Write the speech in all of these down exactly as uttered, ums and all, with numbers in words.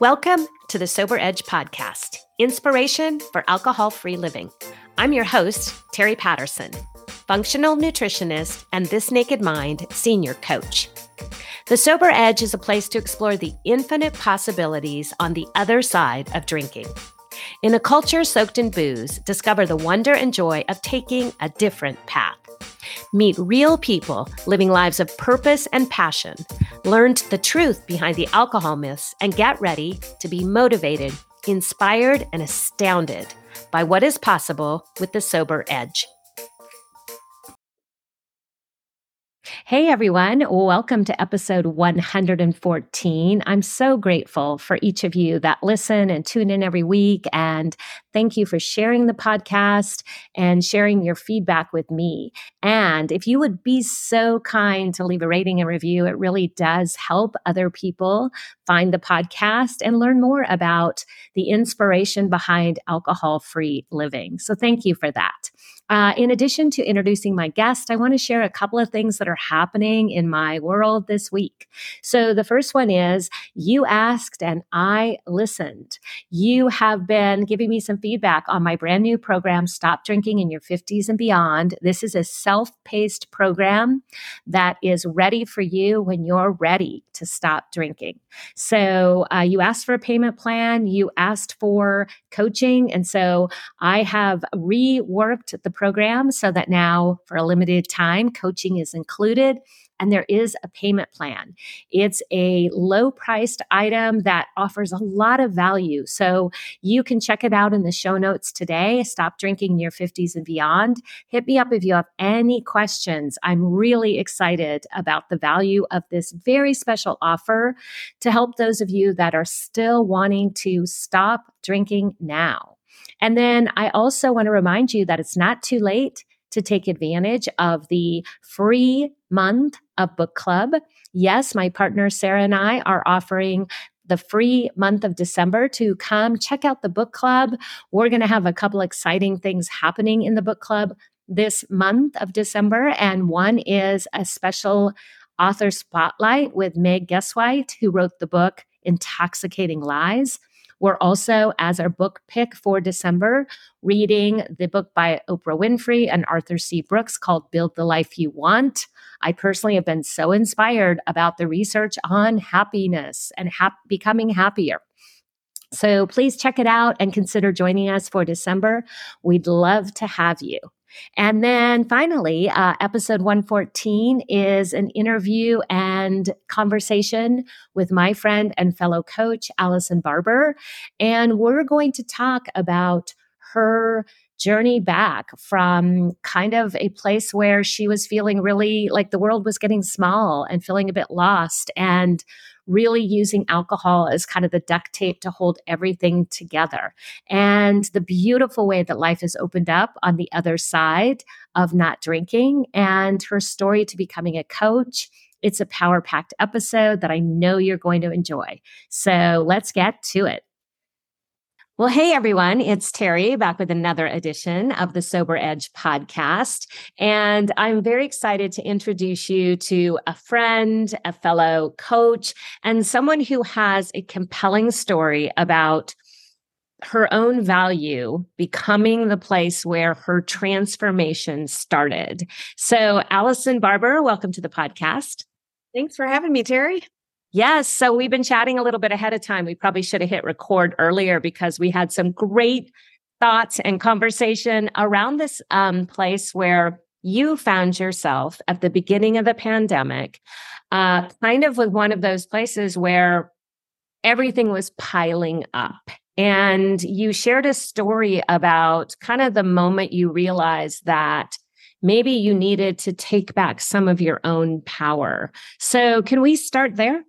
Welcome to the Sober Edge podcast, inspiration for alcohol-free living. I'm your host, Terry Patterson, functional nutritionist and This Naked Mind senior coach. The Sober Edge is a place to explore the infinite possibilities on the other side of drinking. In a culture soaked in booze, discover the wonder and joy of taking a different path. Meet real people living lives of purpose and passion, learn the truth behind the alcohol myths, and get ready to be motivated, inspired, and astounded by what is possible with the Sober Edge. Hey everyone, welcome to episode one hundred fourteen. I'm so grateful for each of you that listen and tune in every week, and thank you for sharing the podcast and sharing your feedback with me. And if you would be so kind to leave a rating and review, it really does help other people find the podcast and learn more about the inspiration behind alcohol-free living. So thank you for that. Uh, in addition to introducing my guest, I want to share a couple of things that are happening in my world this week. So the first one is you asked and I listened. You have been giving me some feedback on my brand new program, Stop Drinking in Your fifties and Beyond. This is a self-paced program that is ready for you when you're ready to stop drinking. So uh, you asked for a payment plan, you asked for coaching, and so I have reworked the program so that now for a limited time, coaching is included and there is a payment plan. It's a low-priced item that offers a lot of value. So you can check it out in the show notes today, Stop Drinking in Your fifties and Beyond. Hit me up if you have any questions. I'm really excited about the value of this very special offer to help those of you that are still wanting to stop drinking now. And then I also want to remind you that it's not too late to take advantage of the free month of book club. Yes, my partner Sarah and I are offering the free month of December to come check out the book club. We're going to have a couple exciting things happening in the book club this month of December. And one is a special author spotlight with Meg Guesswhite, who wrote the book Intoxicating Lies. We're also, as our book pick for December, reading the book by Oprah Winfrey and Arthur C. Brooks called Build the Life You Want. I personally have been so inspired about the research on happiness and ha- becoming happier. So please check it out and consider joining us for December. We'd love to have you. And then finally, uh, episode one fourteen is an interview and conversation with my friend and fellow coach, Allison Barber. And we're going to talk about her journey back from kind of a place where she was feeling really like the world was getting small and feeling a bit lost, and really using alcohol as kind of the duct tape to hold everything together, and the beautiful way that life has opened up on the other side of not drinking, and her story to becoming a coach. It's a power-packed episode that I know you're going to enjoy. So let's get to it. Well, hey, everyone, it's Terry back with another edition of the Sober Edge podcast, and I'm very excited to introduce you to a friend, a fellow coach, and someone who has a compelling story about her own value becoming the place where her transformation started. So, Allison Barber, welcome to the podcast. Thanks for having me, Terry. Yes. So we've been chatting a little bit ahead of time. We probably should have hit record earlier because we had some great thoughts and conversation around this um, place where you found yourself at the beginning of the pandemic, uh, kind of with one of those places where everything was piling up. And you shared a story about kind of the moment you realized that maybe you needed to take back some of your own power. So can we start there?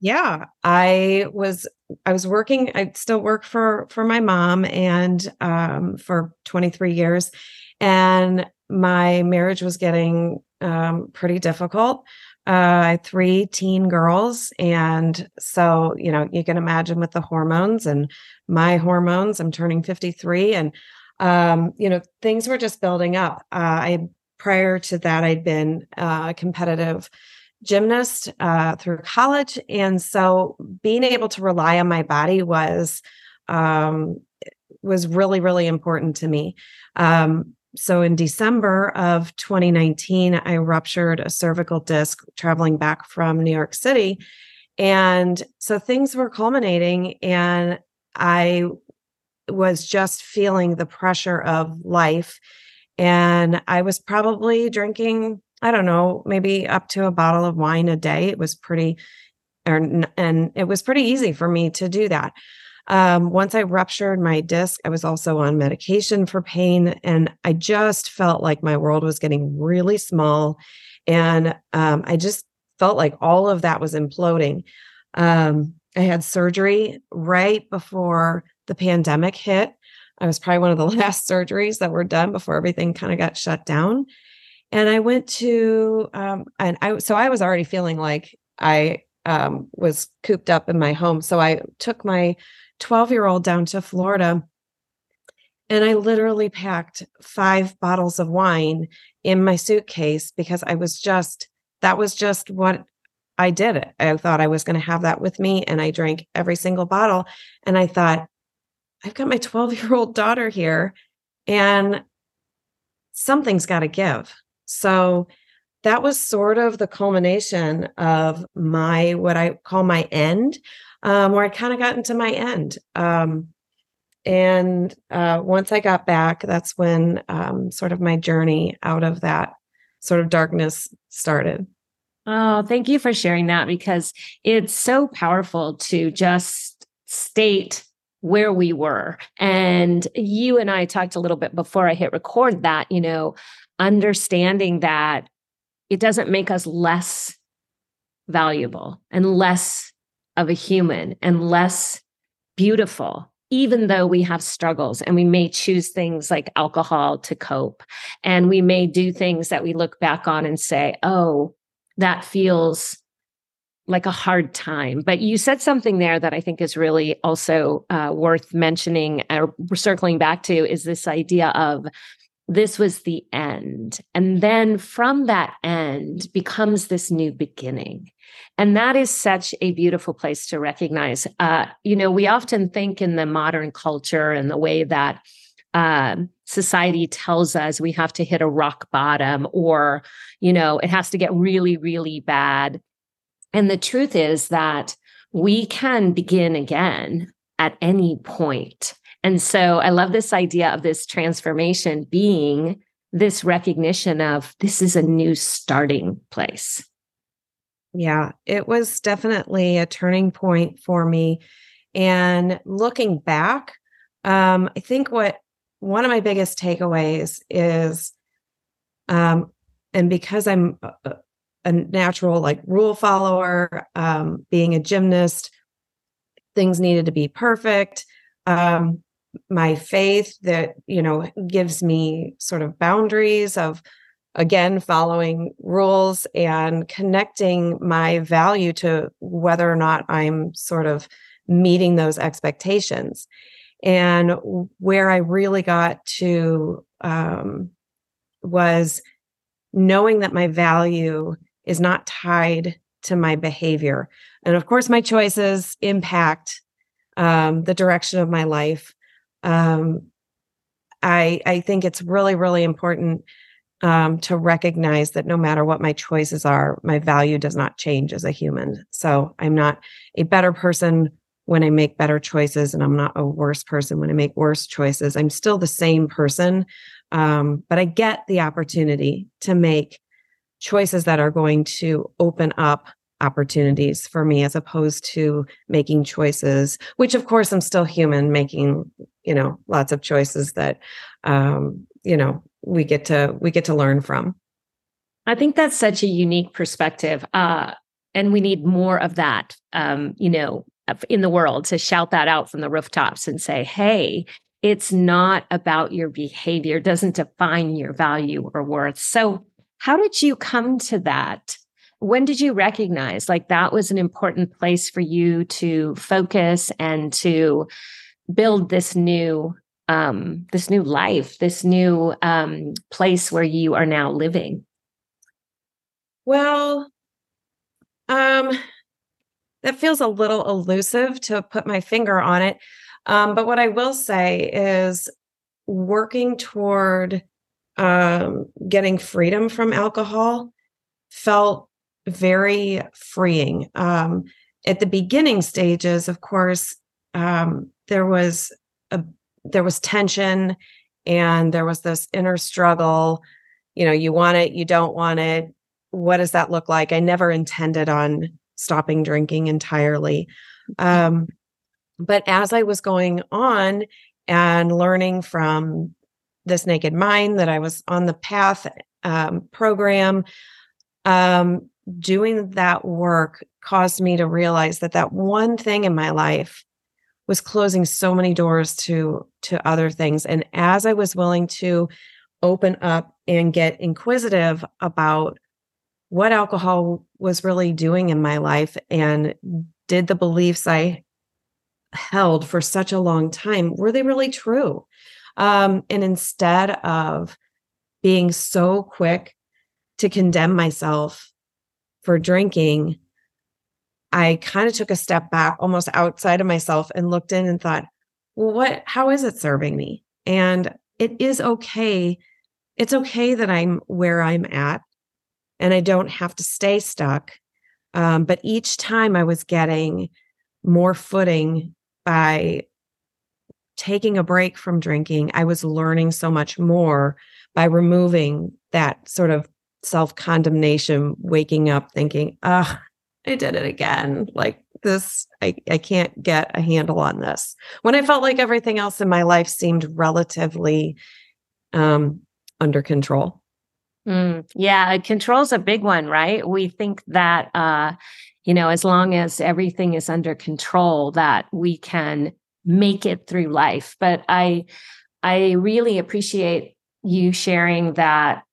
Yeah, I was, I was working, I still work for, for my mom and, um, for twenty-three years, and my marriage was getting, um, pretty difficult. Uh, I had three teen girls. And so, you know, you can imagine with the hormones and my hormones, I'm turning fifty-three, and, um, you know, things were just building up. Uh, I, prior to that, I'd been, uh, competitive gymnast uh, through college. And so being able to rely on my body was um, was really, really important to me. Um, so in December of twenty nineteen, I ruptured a cervical disc traveling back from New York City. And so things were culminating, and I was just feeling the pressure of life. And I was probably drinking, I don't know, maybe up to a bottle of wine a day. It was pretty, or, and it was pretty easy for me to do that. Um, once I ruptured my disc, I was also on medication for pain, and I just felt like my world was getting really small. And um, I just felt like all of that was imploding. Um, I had surgery right before the pandemic hit. I was probably one of the last surgeries that were done before everything kind of got shut down. And I went to, um, and I, so I was already feeling like I um, was cooped up in my home. So I took my twelve year old down to Florida, and I literally packed five bottles of wine in my suitcase because I was just, that was just what I did. I thought I was going to have that with me. And I drank every single bottle. And I thought, I've got my twelve year old daughter here, and something's got to give. So that was sort of the culmination of my, what I call my end, um, where I kind of got into my end. Um, and uh, once I got back, that's when um, sort of my journey out of that sort of darkness started. Oh, thank you for sharing that, because it's so powerful to just state where we were. And you and I talked a little bit before I hit record that, you know, understanding that it doesn't make us less valuable and less of a human and less beautiful, even though we have struggles, and we may choose things like alcohol to cope. And we may do things that we look back on and say, oh, that feels like a hard time. But you said something there that I think is really also uh, worth mentioning or circling back to, is this idea of this was the end. And then from that end becomes this new beginning. And that is such a beautiful place to recognize. Uh, you know, we often think in the modern culture and the way that uh, society tells us we have to hit a rock bottom, or, you know, it has to get really, really bad. And the truth is that we can begin again at any point. And so I love this idea of this transformation being this recognition of this is a new starting place. Yeah, it was definitely a turning point for me. And looking back, um, I think what one of my biggest takeaways is, um, and because I'm uh, a natural like rule follower, um, being a gymnast, things needed to be perfect. Um, my faith that, you know, gives me sort of boundaries of, again, following rules and connecting my value to whether or not I'm sort of meeting those expectations. And where I really got to um, was knowing that my value is not tied to my behavior. And of course, my choices impact um, the direction of my life. Um, I, I think it's really, really important um, to recognize that no matter what my choices are, my value does not change as a human. So I'm not a better person when I make better choices, and I'm not a worse person when I make worse choices. I'm still the same person, um, but I get the opportunity to make choices that are going to open up opportunities for me, as opposed to making choices, which of course I'm still human, making, you know, lots of choices that, um, you know, we get to, we get to learn from. I think that's such a unique perspective. Uh, and we need more of that, um, you know, in the world, to shout that out from the rooftops and say, hey, it's not about your behavior, it doesn't define your value or worth. So how did you come to that? When did you recognize like that was an important place for you to focus and to build this new, um, this new life, this new um, place where you are now living? Well, Um, that feels a little elusive to put my finger on it. Um, but what I will say is working toward um, getting freedom from alcohol felt very freeing. Um, at the beginning stages, of course, um, there was a, there was tension and there was this inner struggle. You know, you want it, you don't want it. What does that look like? I never intended on stopping drinking entirely. Um, but as I was going on and learning from This Naked Mind that I was on the Path um, program, um, doing that work caused me to realize that that one thing in my life was closing so many doors to, to other things. And as I was willing to open up and get inquisitive about what alcohol was really doing in my life, and did the beliefs I held for such a long time, were they really true? Um, and instead of being so quick to condemn myself for drinking, I kind of took a step back, almost outside of myself, and looked in and thought, well, what, how is it serving me? And it is okay. It's okay that I'm where I'm at. And I don't have to stay stuck. Um, but each time I was getting more footing by taking a break from drinking, I was learning so much more by removing that sort of self-condemnation, waking up thinking, oh, I did it again. Like this, I, I can't get a handle on this. When I felt like everything else in my life seemed relatively um, under control. Mm, yeah, control's a big one, right? We think that, uh, you know, as long as everything is under control, that we can make it through life. But I, I really appreciate you sharing that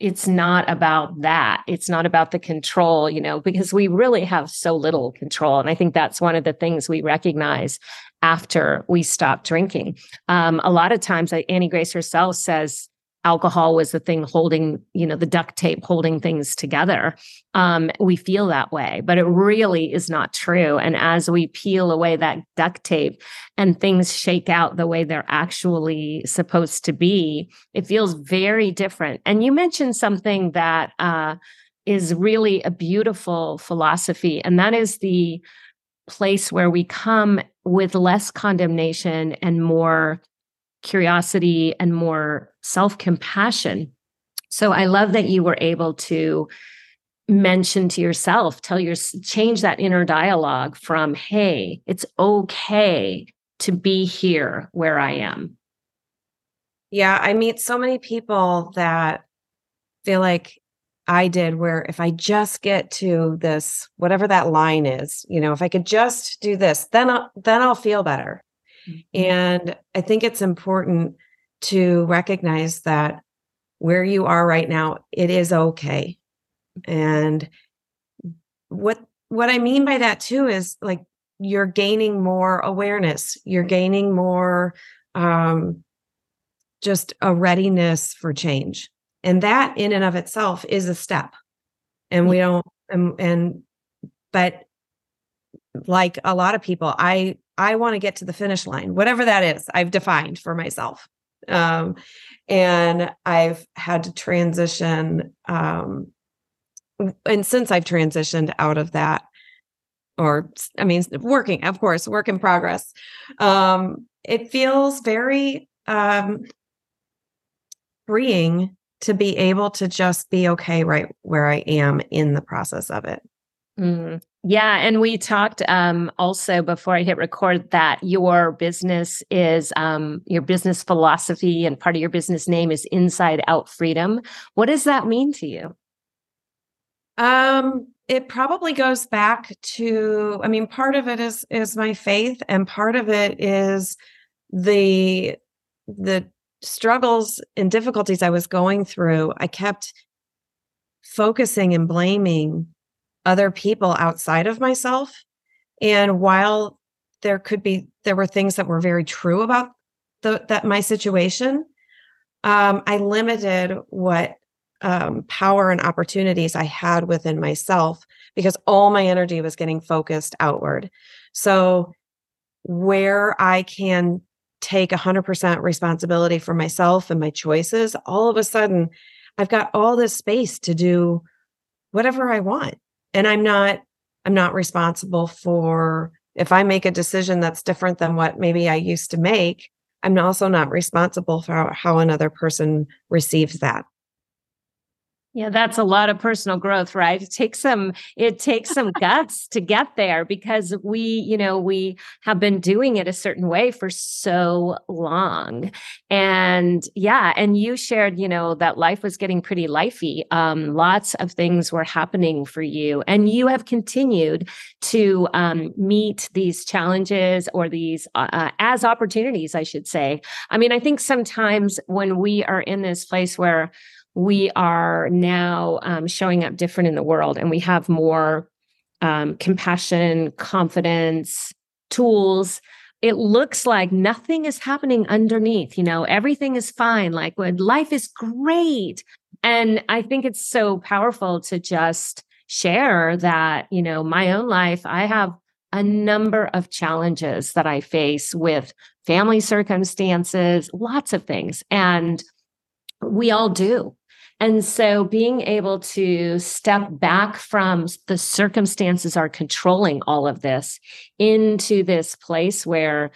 it's not about that. It's not about the control, you know, because we really have so little control. And I think that's one of the things we recognize after we stop drinking. Um, a lot of times, like Annie Grace herself says, alcohol was the thing holding, you know, the duct tape holding things together. Um, we feel that way, but it really is not true. And as we peel away that duct tape and things shake out the way they're actually supposed to be, it feels very different. And you mentioned something that uh, is really a beautiful philosophy, and that is the place where we come with less condemnation and more curiosity and more self-compassion. So I love that you were able to mention to yourself, tell your, change that inner dialogue from, hey, it's okay to be here where I am. Yeah. I meet so many people that feel like I did, where if I just get to this, whatever that line is, you know, if I could just do this, then I'll, then I'll feel better. And I think it's important to recognize that where you are right now, it is okay. And what what I mean by that too is like you're gaining more awareness, you're gaining more um, just a readiness for change, and that in and of itself is a step. And we don't and, and but like a lot of people, I. I want to get to the finish line, whatever that is, I've defined for myself. Um, and I've had to transition. Um, and since I've transitioned out of that, or I mean, working, of course, work in progress, um, it feels very um, freeing to be able to just be okay right where I am in the process of it. Mm. Yeah. And we talked um, also before I hit record that your business is um, your business philosophy, and part of your business name is Inside Out Freedom. What does that mean to you? Um, it probably goes back to, I mean, part of it is, is my faith, and part of it is the, the struggles and difficulties I was going through. I kept focusing and blaming other people outside of myself. And while there could be, there were things that were very true about the, that my situation, um, I limited what um, power and opportunities I had within myself because all my energy was getting focused outward. So where I can take one hundred percent responsibility for myself and my choices, all of a sudden, I've got all this space to do whatever I want. And I'm not, I'm not responsible for, if I make a decision that's different than what maybe I used to make, I'm also not responsible for how another person receives that. Yeah, that's a lot of personal growth, right? It takes some, it takes some guts to get there, because we, you know, we have been doing it a certain way for so long. And yeah, and you shared, you know, that life was getting pretty lifey. Um, lots of things were happening for you, and you have continued to um, meet these challenges, or these uh, as opportunities, I should say. I mean, I think sometimes when we are in this place where we are now um, showing up different in the world, and we have more um, compassion, confidence, tools, it looks like nothing is happening underneath. You know, everything is fine. Like, when life is great. And I think it's so powerful to just share that, you know, my own life, I have a number of challenges that I face with family circumstances, lots of things. And we all do. And so being able to step back from the circumstances are controlling all of this into this place where,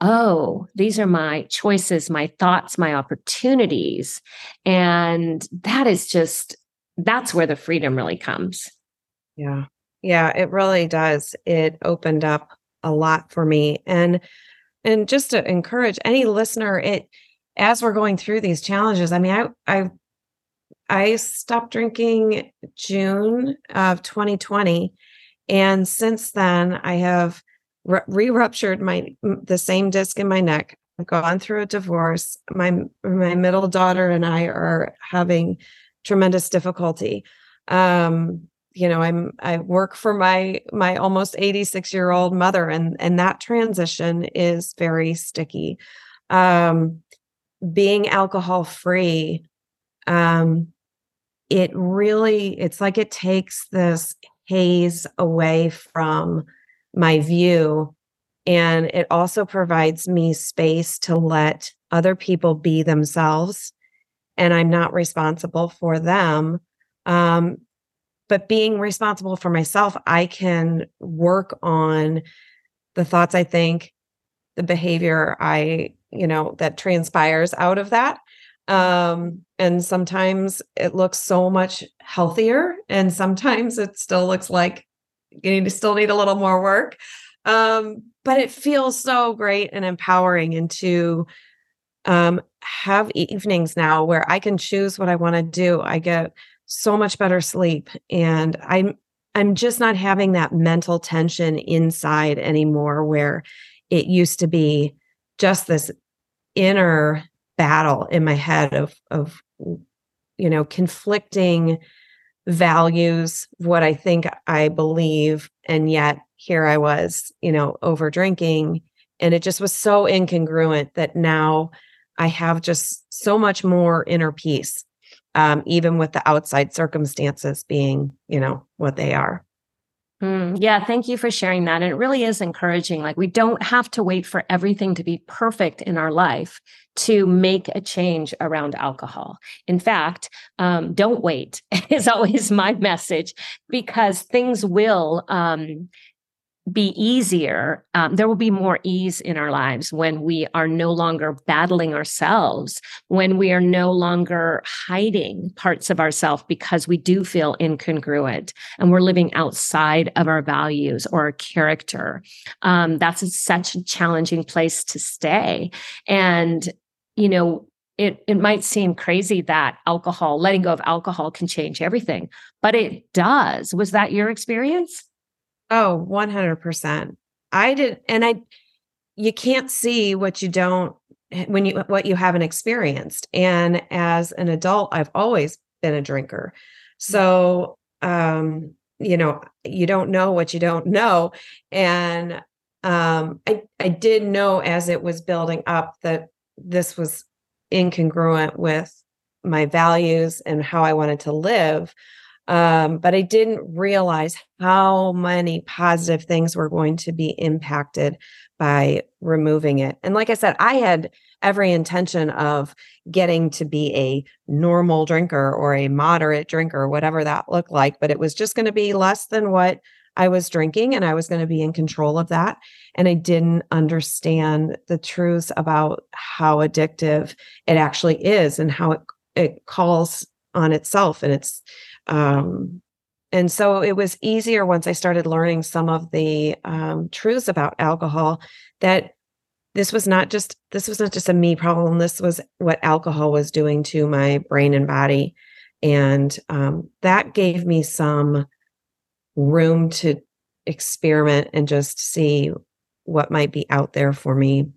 oh, these are my choices, my thoughts, my opportunities. And that is just, that's where the freedom really comes. Yeah. Yeah, it really does. It opened up a lot for me. And, and just to encourage any listener, it, as we're going through these challenges, I mean, I, I, I stopped drinking June of twenty twenty. And since then I have re-ruptured my, the same disc in my neck. I've gone through a divorce. My, my middle daughter and I are having tremendous difficulty. Um, you know, I'm, I work for my, my almost eighty-six year old mother, and, and that transition is very sticky. Um, Being alcohol free, um, it really, it's like it takes this haze away from my view. And it also provides me space to let other people be themselves. And I'm not responsible for them. Um, but being responsible for myself, I can work on the thoughts I think, the behavior I, you know, that transpires out of that. Um, and sometimes it looks so much healthier, and sometimes it still looks like you need to still need a little more work. Um, but it feels so great and empowering, and to um, have evenings now where I can choose what I want to do. I get so much better sleep, and I'm, I'm just not having that mental tension inside anymore, where it used to be just this inner battle in my head of, of, you know, conflicting values, what I think I believe. And yet here I was, you know, over drinking, and it just was so incongruent that now I have just so much more inner peace, um, even with the outside circumstances being, you know, what they are. Mm, yeah. Thank you for sharing that. And it really is encouraging. Like, we don't have to wait for everything to be perfect in our life to make a change around alcohol. In fact, um, don't wait is always my message, because things will um, be easier. Um, there will be more ease in our lives when we are no longer battling ourselves, when we are no longer hiding parts of ourselves because we do feel incongruent and we're living outside of our values or our character. Um, that's a, such a challenging place to stay. And, you know, It it might seem crazy that alcohol, letting go of alcohol, can change everything, but it does. Was that your experience? Oh, one hundred percent. I did. And I, you can't see what you don't, when you, what you haven't experienced. And as an adult, I've always been a drinker. So, um, you know, you don't know what you don't know. And, um, I, I did know as it was building up that this was incongruent with my values and how I wanted to live. Um, but I didn't realize how many positive things were going to be impacted by removing it. And like I said, I had every intention of getting to be a normal drinker or a moderate drinker, whatever that looked like, but it was just going to be less than what I was drinking, and I was going to be in control of that. And I didn't understand the truth about how addictive it actually is and how it, it calls on itself. And it's, um, and so it was easier once I started learning some of the um, truths about alcohol, that this was not just, this was not just a me problem. This was what alcohol was doing to my brain and body. And um, that gave me some room to experiment and just see what might be out there for me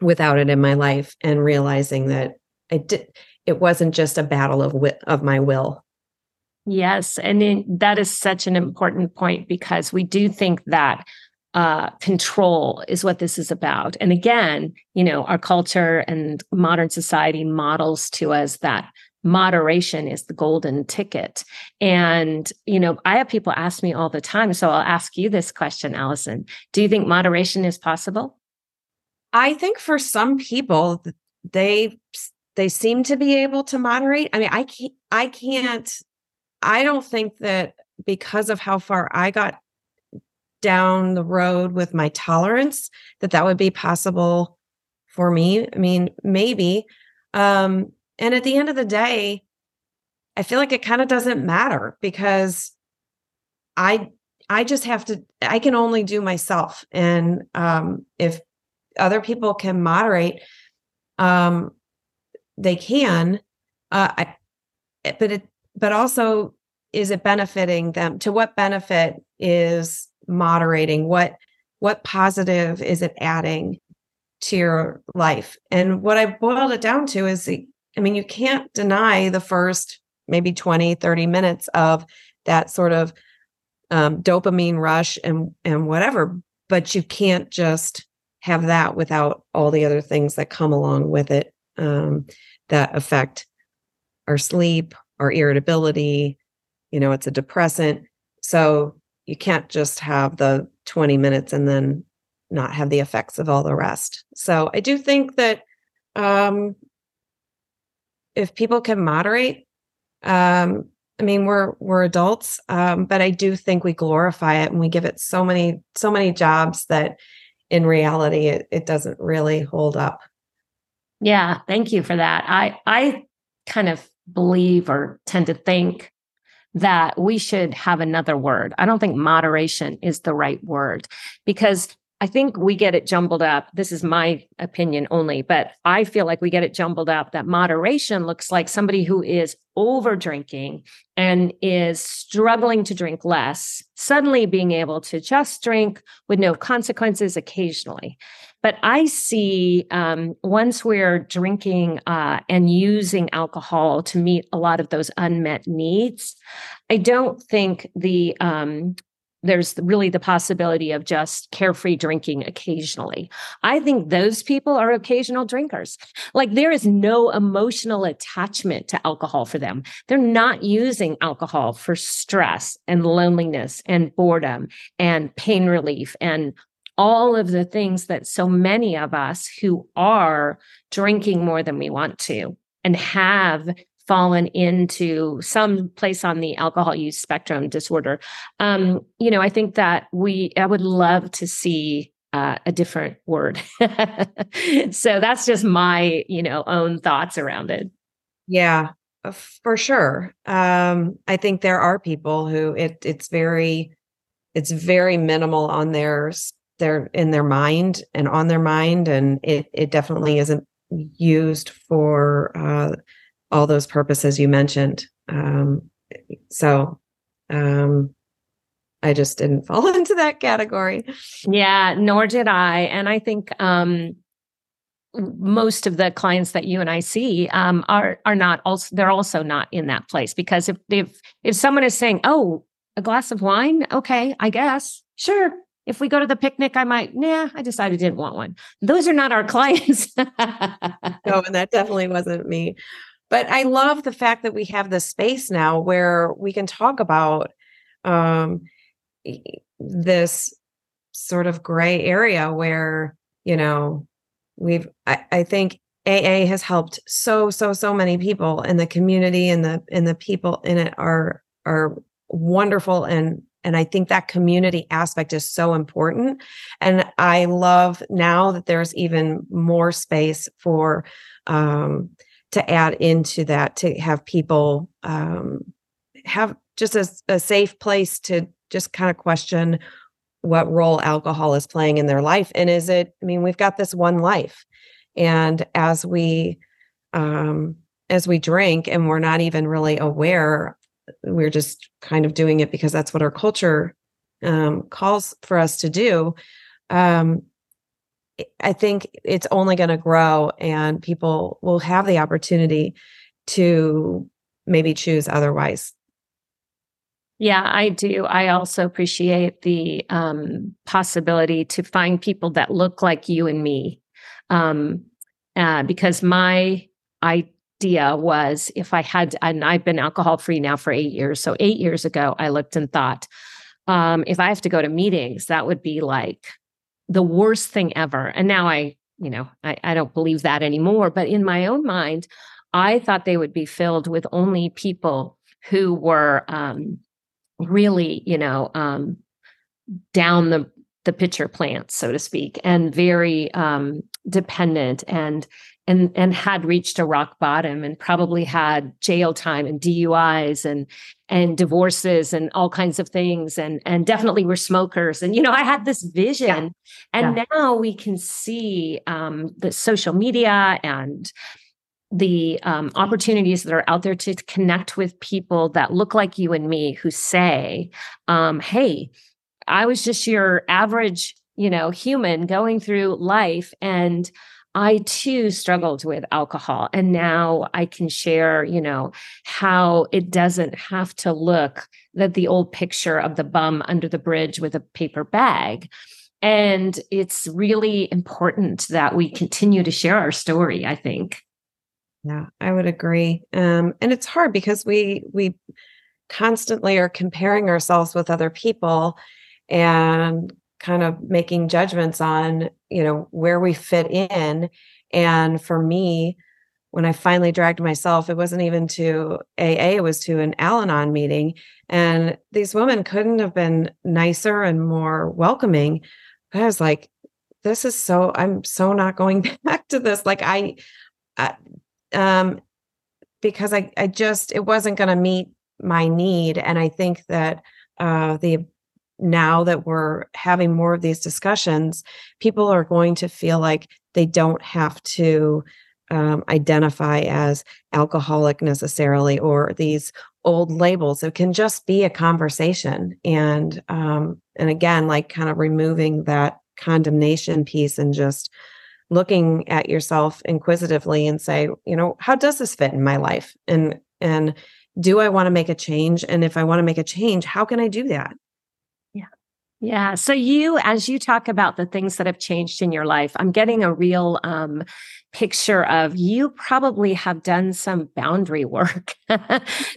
without it in my life, and realizing that I did, it wasn't just a battle of wi- of my will. Yes. And it, that is such an important point, because we do think that uh, control is what this is about. And again, you know, our culture and modern society models to us that moderation is the golden ticket. And, you know, I have people ask me all the time, so I'll ask you this question, Allison. Do you think moderation is possible? I think for some people, they they seem to be able to moderate. I mean, I can't, I can't, I don't think that, because of how far I got down the road with my tolerance, that that would be possible for me. I mean, maybe, um, and at the end of the day, I feel like it kind of doesn't matter, because I I just have to, I can only do myself. And um, if other people can moderate, um, they can. Uh, I, but it, but also, is it benefiting them? To what benefit is moderating? What what positive is it adding to your life? And what I boiled it down to is the, I mean, you can't deny the first maybe twenty, thirty minutes of that sort of um, dopamine rush and and whatever, but you can't just have that without all the other things that come along with it, um, that affect our sleep, our irritability. You know, it's a depressant. So you can't just have the twenty minutes and then not have the effects of all the rest. So I do think that, um, if people can moderate, um, I mean, we're we're adults, um, but I do think we glorify it and we give it so many so many jobs that in reality it, it doesn't really hold up. Yeah, thank you for that. I I kind of believe or tend to think that we should have another word. I don't think moderation is the right word, because I think we get it jumbled up. This is my opinion only, but I feel like we get it jumbled up that moderation looks like somebody who is over drinking and is struggling to drink less, suddenly being able to just drink with no consequences occasionally. But I see um, once we're drinking uh, and using alcohol to meet a lot of those unmet needs, I don't think the um, there's really the possibility of just carefree drinking occasionally. I think those people are occasional drinkers. Like, there is no emotional attachment to alcohol for them. They're not using alcohol for stress and loneliness and boredom and pain relief and all of the things that so many of us who are drinking more than we want to and have fallen into some place on the alcohol use spectrum disorder. Um, you know, I think that we, I would love to see uh, a different word. So that's just my, you know, own thoughts around it. Yeah, for sure. Um, I think there are people who it, it's very, it's very minimal on their, their, in their mind and on their mind. And it, it definitely isn't used for, uh, all those purposes you mentioned. Um, so um, I just didn't fall into that category. Yeah, nor did I. And I think um, most of the clients that you and I see um, are are not also, they're also not in that place, because if if if someone is saying, oh, a glass of wine, okay, I guess, sure. If we go to the picnic, I might, nah, I decided I didn't want one. Those are not our clients. No, and that definitely wasn't me. But I love the fact that we have this space now where we can talk about um, this sort of gray area where, you know, we've, I, I think A A has helped so, so, so many people, and the community and the, and the people in it are, are wonderful. And, and I think that community aspect is so important. And I love now that there's even more space for, um, to add into that, to have people um, have just a, a safe place to just kind of question what role alcohol is playing in their life. And is it, I mean, we've got this one life. And as we, um, as we drink and we're not even really aware, we're just kind of doing it because that's what our culture um, calls for us to do. Um, I think it's only going to grow, and people will have the opportunity to maybe choose otherwise. Yeah, I do. I also appreciate the um, possibility to find people that look like you and me, um, uh, because my idea was if I had, and I've been alcohol free now for eight years. So eight years ago, I looked and thought, um, if I have to go to meetings, that would be like the worst thing ever. And now I, you know, I, I don't believe that anymore. But in my own mind, I thought they would be filled with only people who were um, really, you know, um, down the, the pitcher plants, so to speak, and very um, dependent and, and, and had reached a rock bottom and probably had jail time and D U Is and, and divorces and all kinds of things. And, and definitely were smokers. And, you know, I had this vision yeah. and yeah. now we can see um, the social media and the um, opportunities that are out there to connect with people that look like you and me, who say, um, hey, I was just your average, you know, human going through life. And I too struggled with alcohol, and now I can share, you know, how it doesn't have to look that the old picture of the bum under the bridge with a paper bag. And it's really important that we continue to share our story, I think. Yeah, I would agree. Um, and it's hard because we, we constantly are comparing ourselves with other people and kind of making judgments on, you know, where we fit in. And for me, when I finally dragged myself, it wasn't even to A A, it was to an Al-Anon meeting. And these women couldn't have been nicer and more welcoming. But I was like, this is so, I'm so not going back to this. Like I, I um, because I, I just, it wasn't going to meet my need. And I think that uh, the now that we're having more of these discussions, people are going to feel like they don't have to um, identify as alcoholic necessarily, or these old labels. It can just be a conversation. And, um, and again, like kind of removing that condemnation piece and just looking at yourself inquisitively and say, you know, how does this fit in my life? And, and do I want to make a change? And if I want to make a change, how can I do that? Yeah. So you, as you talk about the things that have changed in your life, I'm getting a real um, picture of you probably have done some boundary work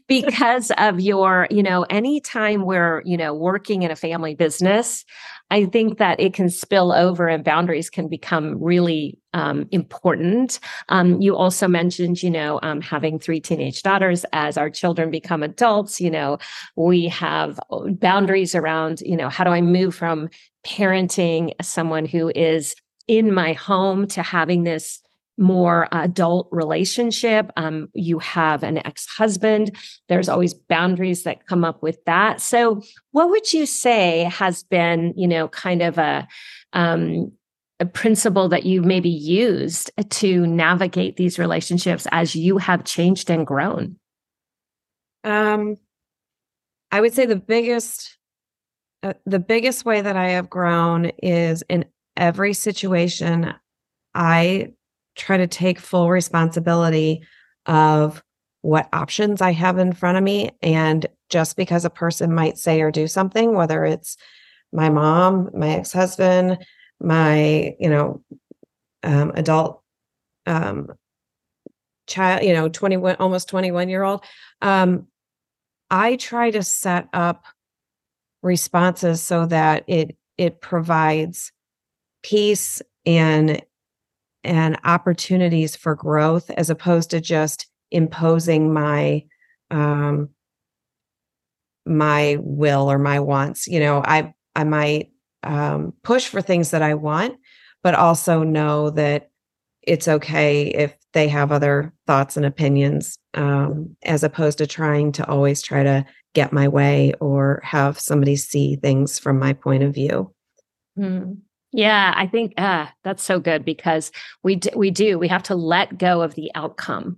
because of your, you know, any time we're, you know, working in a family business, I think that it can spill over and boundaries can become really um, important. Um, you also mentioned, you know, um, having three teenage daughters. As our children become adults, you know, we have boundaries around, you know, how do I move from parenting someone who is in my home to having this more adult relationship. Um, you have an ex-husband. There's always boundaries that come up with that. So what would you say has been, you know, kind of a, um, a principle that you've maybe used to navigate these relationships as you have changed and grown? Um, I would say the biggest, uh, the biggest way that I have grown is in every situation, I try to take full responsibility of what options I have in front of me. And just because a person might say or do something, whether it's my mom, my ex-husband, my, you know, um, adult um, child, you know, twenty-one, almost twenty-one year old, um, I try to set up responses so that it, it provides peace and, and opportunities for growth, as opposed to just imposing my, um, my will or my wants. You know, I, I might, um, push for things that I want, but also know that it's okay if they have other thoughts and opinions, um, as opposed to trying to always try to get my way or have somebody see things from my point of view. Mm-hmm. Yeah, I think uh, that's so good, because we d- we do, we have to let go of the outcome.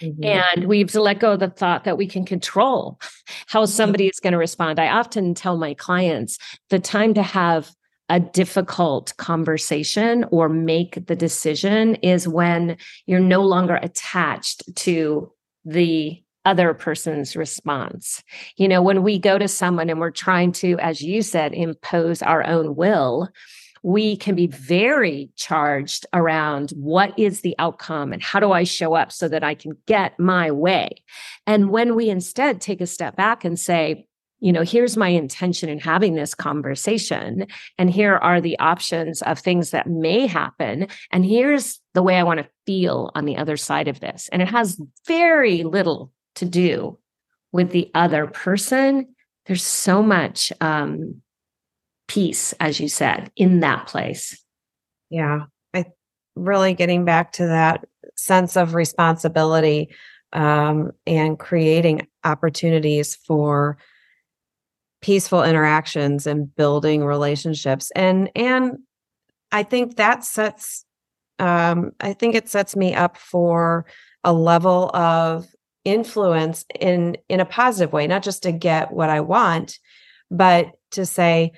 Mm-hmm. And we have to let go of the thought that we can control how somebody is going to respond. I often tell my clients the time to have a difficult conversation or make the decision is when you're no longer attached to the other person's response. You know, when we go to someone and we're trying to, as you said, impose our own will, we can be very charged around what is the outcome and how do I show up so that I can get my way. And when we instead take a step back and say, you know, here's my intention in having this conversation, and here are the options of things that may happen, and here's the way I want to feel on the other side of this. And it has very little to do with the other person. There's so much um, peace, as you said, in that place. Yeah. I really getting back to that sense of responsibility, um, and creating opportunities for peaceful interactions and building relationships. And, and I think that sets, um, I think it sets me up for a level of influence in, in a positive way, not just to get what I want, but to say,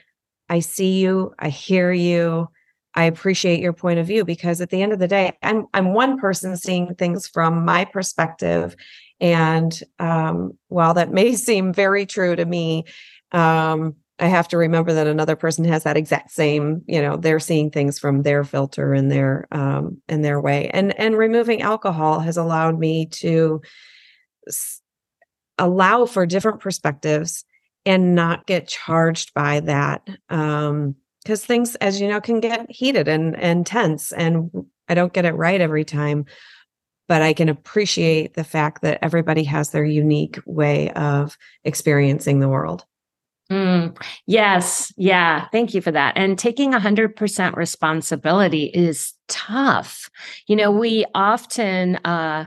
I see you, I hear you, I appreciate your point of view, because at the end of the day, I'm I'm one person seeing things from my perspective. And um, while that may seem very true to me, um, I have to remember that another person has that exact same, you know, they're seeing things from their filter and their um, and their way. And, and removing alcohol has allowed me to s- allow for different perspectives and not get charged by that. Um, because things, as you know, can get heated and, and tense, and I don't get it right every time, but I can appreciate the fact that everybody has their unique way of experiencing the world. Mm, yes. Yeah. Thank you for that. And taking one hundred percent responsibility is tough. You know, we often, uh,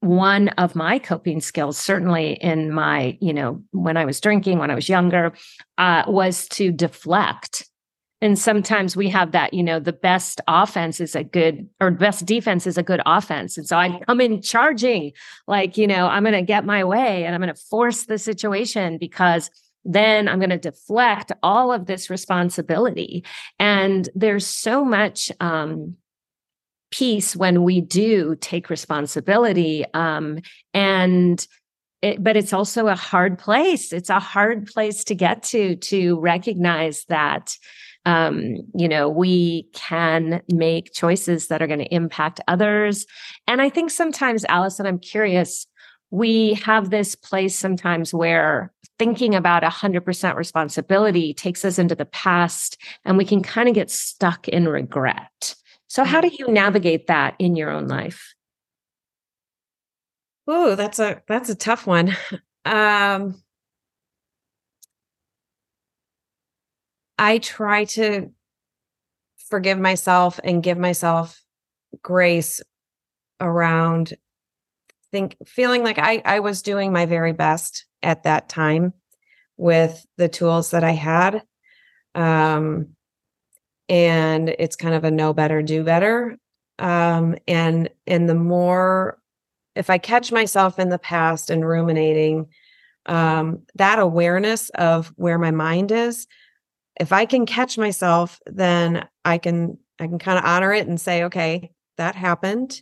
one of my coping skills, certainly in my, you know, when I was drinking, when I was younger, uh, was to deflect. And sometimes we have that, you know, the best offense is a good, or best defense is a good offense. And so I come in charging, like, you know, I'm going to get my way and I'm going to force the situation, because then I'm going to deflect all of this responsibility. And there's so much, um, peace when we do take responsibility. Um, and it, but it's also a hard place. It's a hard place to get to, to recognize that, um, you know, we can make choices that are going to impact others. And I think sometimes, Allison, I'm curious, we have this place sometimes where thinking about one hundred percent responsibility takes us into the past, and we can kind of get stuck in regret. So how do you navigate that in your own life? Oh, that's a, that's a tough one. Um, I try to forgive myself and give myself grace around think feeling like I, I was doing my very best at that time with the tools that I had. Um, And it's kind of a know better, do better. Um, and, and the more, if I catch myself in the past and ruminating, um, that awareness of where my mind is, if I can catch myself, then I can, I can kind of honor it and say, okay, that happened.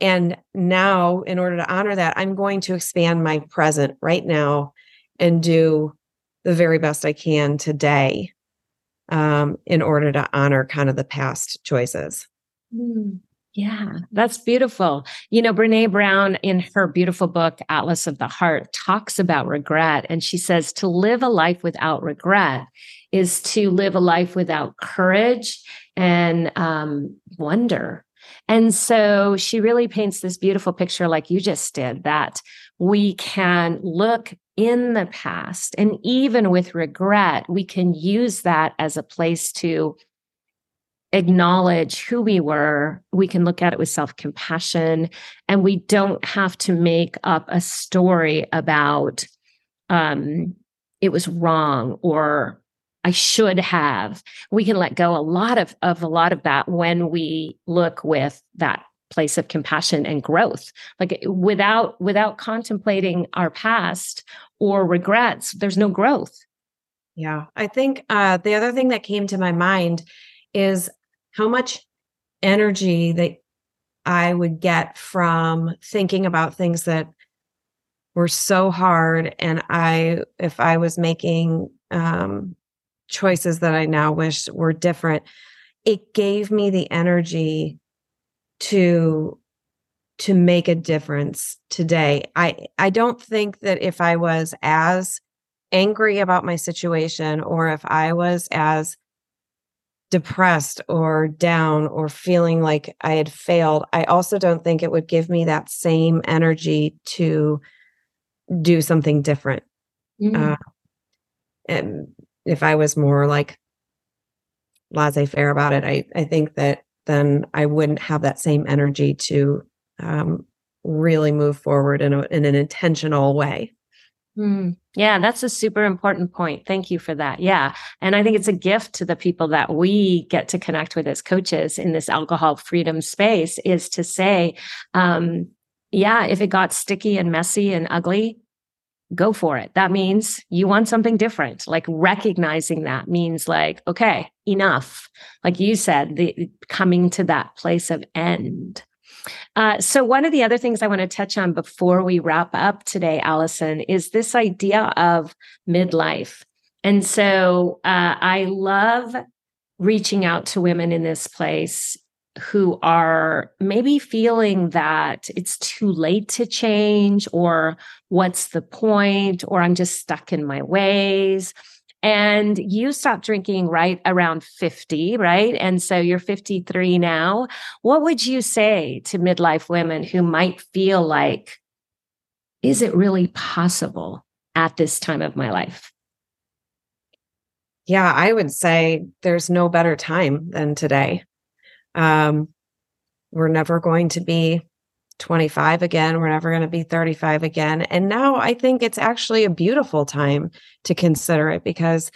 And now, in order to honor that, I'm going to expand my present right now and do the very best I can today, Um, in order to honor kind of the past choices. Yeah, that's beautiful. You know, Brene Brown, in her beautiful book, Atlas of the Heart, talks about regret. And she says to live a life without regret is to live a life without courage and um, wonder. And so she really paints this beautiful picture, like you just did, that we can look in the past, and even with regret, we can use that as a place to acknowledge who we were. We can look at it with self-compassion, and we don't have to make up a story about um, it was wrong or I should have. We can let go a lot of, of a lot of that when we look with that place of compassion and growth. Like without without contemplating our past or regrets, there's no growth. Yeah, I think uh, the other thing that came to my mind is how much energy that I would get from thinking about things that were so hard. And I, if I was making um, choices that I now wish were different, it gave me the energy to, to make a difference today. I, I don't think that if I was as angry about my situation, or if I was as depressed or down or feeling like I had failed, I also don't think it would give me that same energy to do something different. Mm. Uh, and if I was more like laissez-faire about it, I, I think that then I wouldn't have that same energy to um, really move forward in, a, in an intentional way. Mm. Yeah, that's a super important point. Thank you for that. Yeah. And I think it's a gift to the people that we get to connect with as coaches in this alcohol freedom space, is to say, um, yeah, if it got sticky and messy and ugly, go for it. That means you want something different. Like recognizing that means like, okay, enough. Like you said, the coming to that place of end. Uh, so one of the other things I want to touch on before we wrap up today, Allison, is this idea of midlife. And so uh, I love reaching out to women in this place who are maybe feeling that it's too late to change, or what's the point, or I'm just stuck in my ways. And you stopped drinking right around fifty, right? And so you're fifty-three now. What would you say to midlife women who might feel like, is it really possible at this time of my life? Yeah, I would say there's no better time than today. Um, we're never going to be twenty-five again. We're never going to be thirty-five again. And now I think it's actually a beautiful time to consider it, because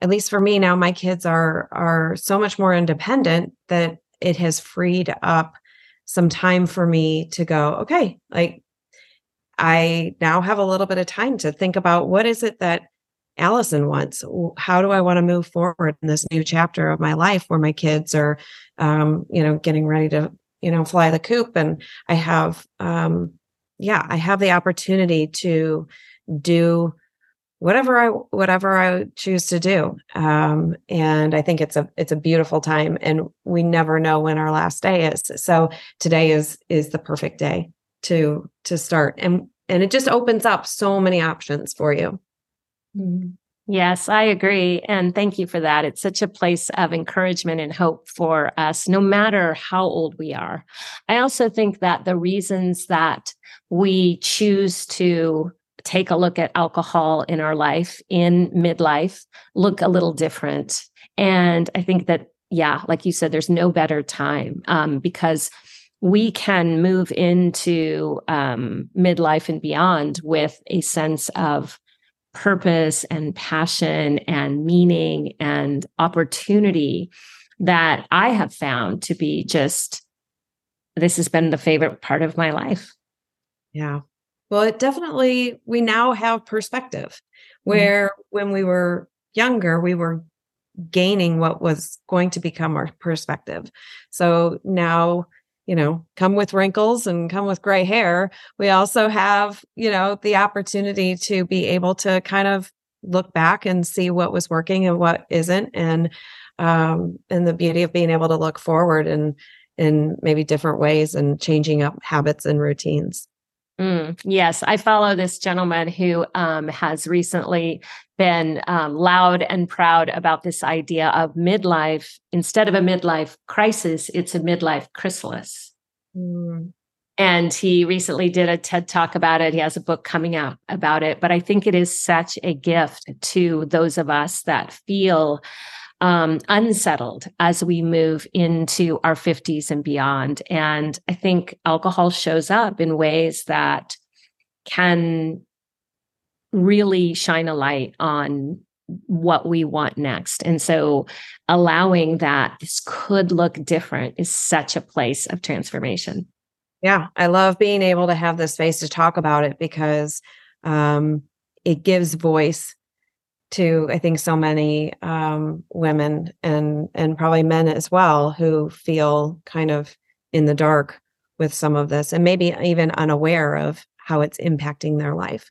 at least for me now, my kids are, are so much more independent that it has freed up some time for me to go, okay, like I now have a little bit of time to think about, what is it that Allison wants? How do I want to move forward in this new chapter of my life where my kids are, um, you know, getting ready to, you know, fly the coop? And I have, um, yeah, I have the opportunity to do whatever I, whatever I choose to do. Um, and I think it's a, it's a beautiful time, and we never know when our last day is. So today is, is the perfect day to, to start. And, and it just opens up so many options for you. Mm-hmm. Yes, I agree. And thank you for that. It's such a place of encouragement and hope for us, no matter how old we are. I also think that the reasons that we choose to take a look at alcohol in our life in midlife look a little different. And I think that, yeah, like you said, there's no better time um, because we can move into um, midlife and beyond with a sense of purpose and passion and meaning and opportunity that I have found to be just, this has been the favorite part of my life. Yeah. Well, it definitely, we now have perspective where mm-hmm. when we were younger, we were gaining what was going to become our perspective. So now, you know, come with wrinkles and come with gray hair, we also have, you know, the opportunity to be able to kind of look back and see what was working and what isn't. And, um, and the beauty of being able to look forward and, in maybe different ways and changing up habits and routines. Mm, yes. I follow this gentleman who um, has recently been um, loud and proud about this idea of midlife. Instead of a midlife crisis, it's a midlife chrysalis. Mm. And he recently did a TED Talk about it. He has a book coming out about it. But I think it is such a gift to those of us that feel um, unsettled as we move into our fifties and beyond. And I think alcohol shows up in ways that can really shine a light on what we want next. And so allowing that this could look different is such a place of transformation. Yeah, I love being able to have the space to talk about it because um, it gives voice to, I think, so many um, women and and probably men as well who feel kind of in the dark with some of this and maybe even unaware of how it's impacting their life.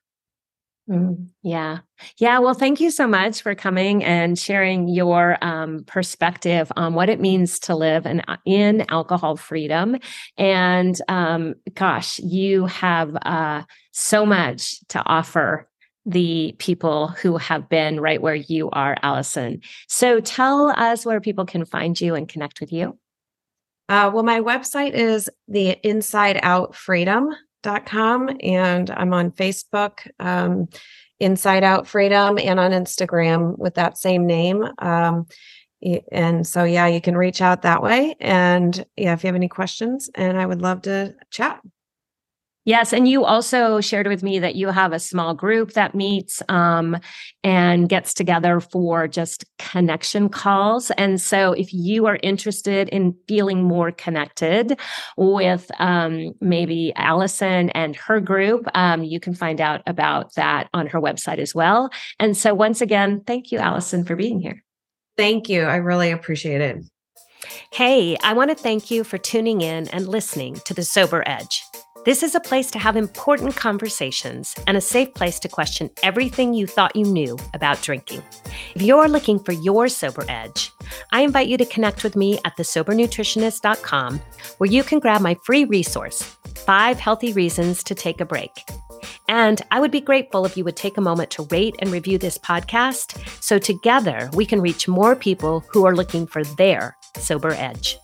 Mm, yeah. Yeah. Well, thank you so much for coming and sharing your um, perspective on what it means to live in, in alcohol freedom. And um, gosh, you have uh, so much to offer the people who have been right where you are, Allison. So tell us where people can find you and connect with you. Uh, well, my website is the Inside Out Freedom. Dot com, and I'm on Facebook, um, Inside Out Freedom, and on Instagram with that same name. Um, and so, yeah, you can reach out that way. And yeah, if you have any questions, and I would love to chat. Yes. And you also shared with me that you have a small group that meets um, and gets together for just connection calls. And so if you are interested in feeling more connected with um, maybe Allison and her group, um, you can find out about that on her website as well. And so once again, thank you, Allison, for being here. Thank you. I really appreciate it. Hey, I want to thank you for tuning in and listening to The Sober Edge. This is a place to have important conversations and a safe place to question everything you thought you knew about drinking. If you're looking for your sober edge, I invite you to connect with me at the sober nutritionist dot com, where you can grab my free resource, Five Healthy Reasons to Take a Break. And I would be grateful if you would take a moment to rate and review this podcast so together we can reach more people who are looking for their sober edge.